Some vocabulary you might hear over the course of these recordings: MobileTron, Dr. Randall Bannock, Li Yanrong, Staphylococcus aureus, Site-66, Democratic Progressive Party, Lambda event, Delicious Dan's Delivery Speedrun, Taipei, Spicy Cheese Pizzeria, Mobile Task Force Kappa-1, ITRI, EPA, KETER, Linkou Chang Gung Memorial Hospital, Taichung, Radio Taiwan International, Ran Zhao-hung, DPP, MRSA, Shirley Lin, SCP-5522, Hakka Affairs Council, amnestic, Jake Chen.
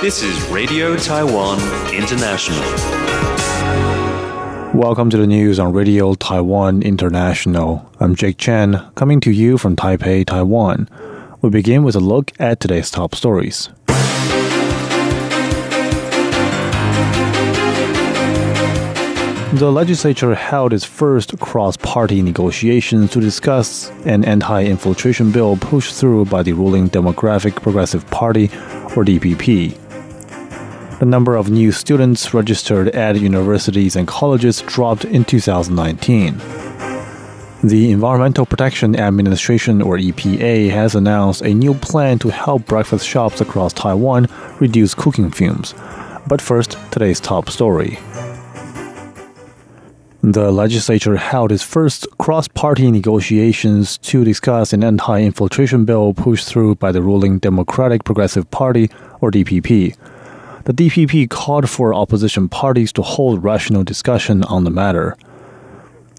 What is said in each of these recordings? This is Radio Taiwan International. Welcome to the news on Radio Taiwan International. I'm Jake Chen, coming to you from Taipei, Taiwan. We begin with a look at today's top stories. The legislature held its first cross-party negotiations to discuss an anti-infiltration bill pushed through by the ruling Democratic Progressive Party, or DPP. The number of new students registered at universities and colleges dropped in 2019. The Environmental Protection Administration, or EPA, has announced a new plan to help breakfast shops across Taiwan reduce cooking fumes. But first, today's top story. The legislature held its first cross-party negotiations to discuss an anti-infiltration bill pushed through by the ruling Democratic Progressive Party, or DPP. The DPP called for opposition parties to hold rational discussion on the matter.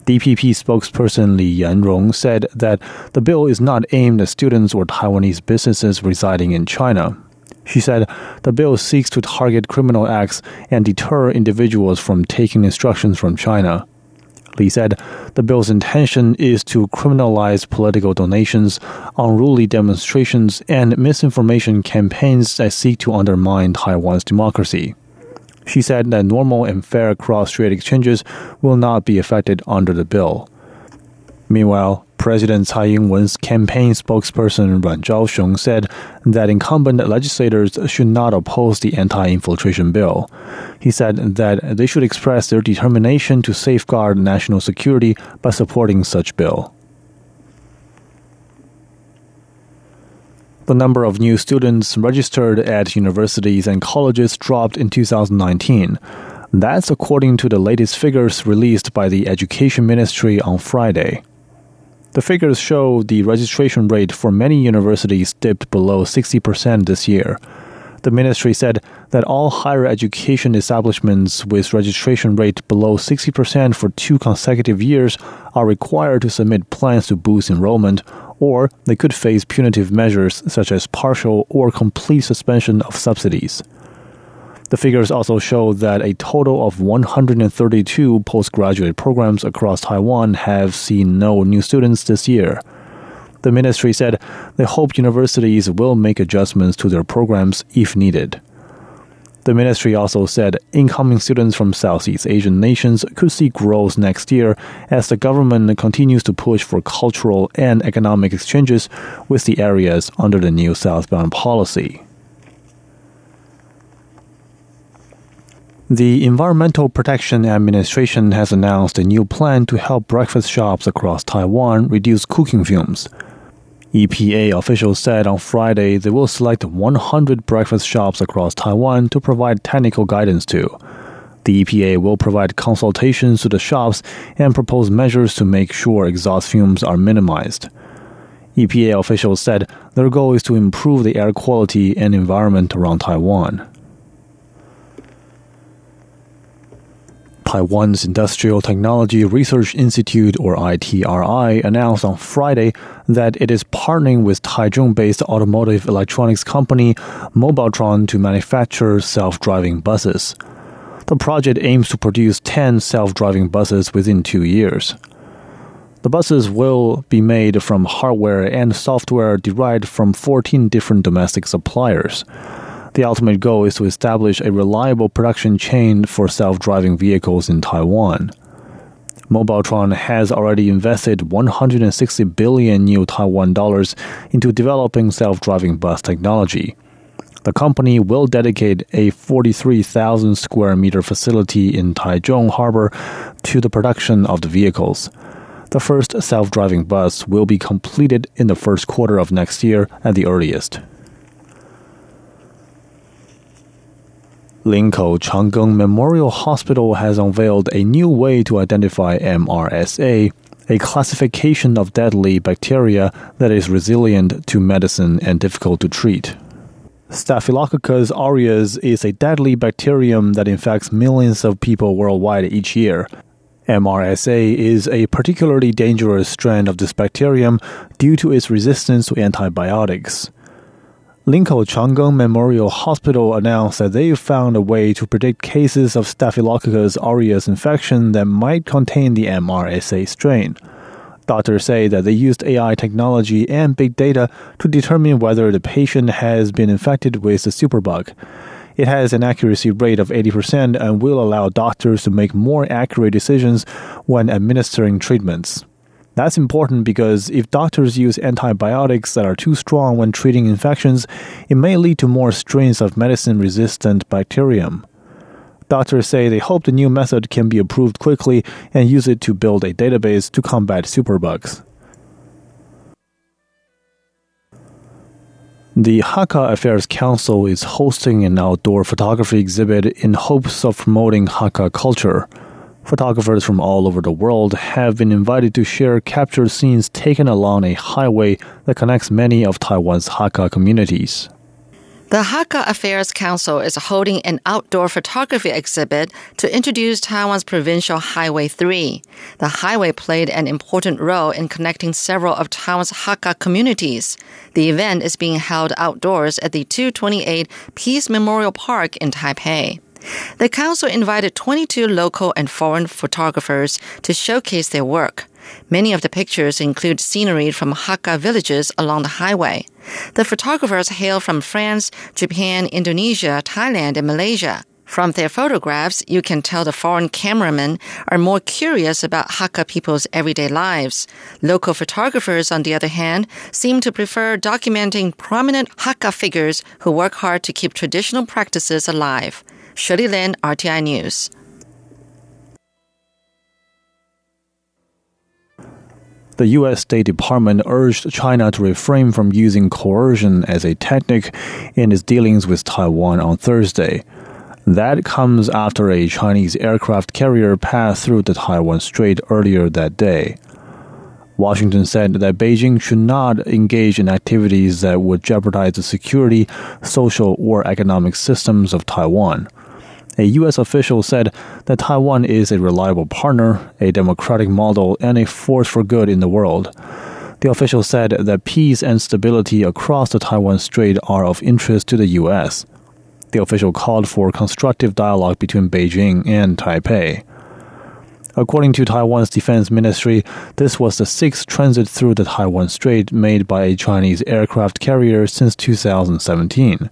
DPP spokesperson Li Yanrong said that the bill is not aimed at students or Taiwanese businesses residing in China. She said the bill seeks to target criminal acts and deter individuals from taking instructions from China. Li said the bill's intention is to criminalize political donations, unruly demonstrations, and misinformation campaigns that seek to undermine Taiwan's democracy. She said that normal and fair cross-strait exchanges will not be affected under the bill. Meanwhile, President Tsai Ing-wen's campaign spokesperson Ran Zhao-hung said that incumbent legislators should not oppose the anti-infiltration bill. He said that they should express their determination to safeguard national security by supporting such bill. The number of new students registered at universities and colleges dropped in 2019. That's according to the latest figures released by the Education Ministry on Friday. The figures show the registration rate for many universities dipped below 60% this year. The ministry said that all higher education establishments with registration rate below 60% for 2 consecutive years are required to submit plans to boost enrollment, or they could face punitive measures such as partial or complete suspension of subsidies. The figures also show that a total of 132 postgraduate programs across Taiwan have seen no new students this year. The ministry said they hope universities will make adjustments to their programs if needed. The ministry also said incoming students from Southeast Asian nations could see growth next year as the government continues to push for cultural and economic exchanges with the areas under the new Southbound policy. The Environmental Protection Administration has announced a new plan to help breakfast shops across Taiwan reduce cooking fumes. EPA officials said on Friday they will select 100 breakfast shops across Taiwan to provide technical guidance to. The EPA will provide consultations to the shops and propose measures to make sure exhaust fumes are minimized. EPA officials said their goal is to improve the air quality and environment around Taiwan. Taiwan's Industrial Technology Research Institute, or ITRI, announced on Friday that it is partnering with Taichung-based automotive electronics company MobileTron to manufacture self-driving buses. The project aims to produce 10 self-driving buses within 2 years. The buses will be made from hardware and software derived from 14 different domestic suppliers. The ultimate goal is to establish a reliable production chain for self-driving vehicles in Taiwan. MobileTron has already invested 160 billion new Taiwan dollars into developing self-driving bus technology. The company will dedicate a 43,000 square meter facility in Taichung Harbor to the production of the vehicles. The first self-driving bus will be completed in the first quarter of next year at the earliest. Linkou Chang Gung Memorial Hospital has unveiled a new way to identify MRSA, a classification of deadly bacteria that is resilient to medicine and difficult to treat. Staphylococcus aureus is a deadly bacterium that infects millions of people worldwide each year. MRSA is a particularly dangerous strain of this bacterium due to its resistance to antibiotics. Linkou Chang Gung Memorial Hospital announced that they found a way to predict cases of Staphylococcus aureus infection that might contain the MRSA strain. Doctors say that they used AI technology and big data to determine whether the patient has been infected with the superbug. It has an accuracy rate of 80% and will allow doctors to make more accurate decisions when administering treatments. That's important because if doctors use antibiotics that are too strong when treating infections, it may lead to more strains of medicine-resistant bacterium. Doctors say they hope the new method can be approved quickly and use it to build a database to combat superbugs. The Hakka Affairs Council is hosting an outdoor photography exhibit in hopes of promoting Hakka culture. Photographers from all over the world have been invited to share captured scenes taken along a highway that connects many of Taiwan's Hakka communities. The Hakka Affairs Council is holding an outdoor photography exhibit to introduce Taiwan's Provincial Highway 3. The highway played an important role in connecting several of Taiwan's Hakka communities. The event is being held outdoors at the 228 Peace Memorial Park in Taipei. The council invited 22 local and foreign photographers to showcase their work. Many of the pictures include scenery from Hakka villages along the highway. The photographers hail from France, Japan, Indonesia, Thailand, and Malaysia. From their photographs, you can tell the foreign cameramen are more curious about Hakka people's everyday lives. Local photographers, on the other hand, seem to prefer documenting prominent Hakka figures who work hard to keep traditional practices alive. Shirley Lin, RTI News. The U.S. State Department urged China to refrain from using coercion as a tactic in its dealings with Taiwan on Thursday. That comes after a Chinese aircraft carrier passed through the Taiwan Strait earlier that day. Washington said that Beijing should not engage in activities that would jeopardize the security, social, or economic systems of Taiwan. A U.S. official said that Taiwan is a reliable partner, a democratic model, and a force for good in the world. The official said that peace and stability across the Taiwan Strait are of interest to the U.S. The official called for constructive dialogue between Beijing and Taipei. According to Taiwan's Defense Ministry, this was the sixth transit through the Taiwan Strait made by a Chinese aircraft carrier since 2017.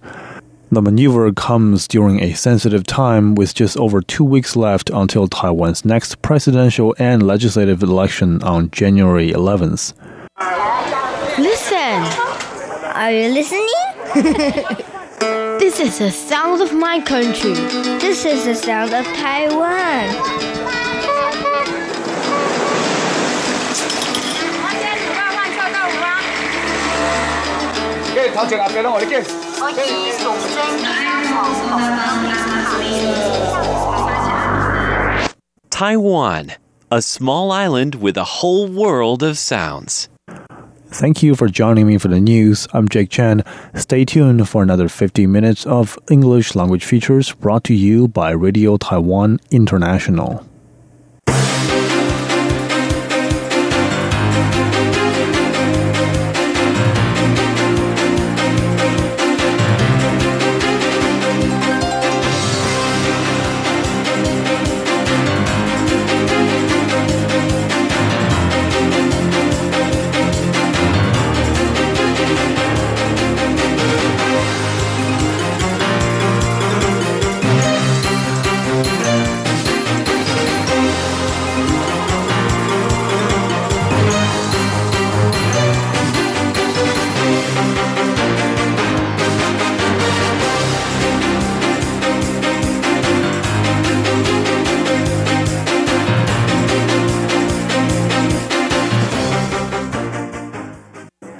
The maneuver comes during a sensitive time with just over 2 weeks left until Taiwan's next presidential and legislative election on January 11th. Listen! Are you listening? This is the sound of my country. This is the sound of Taiwan. Taiwan, a small island with a whole world of sounds. Thank you for joining me for the news. I'm Jake Chen. Stay tuned for another 50 minutes of English language features brought to you by Radio Taiwan International.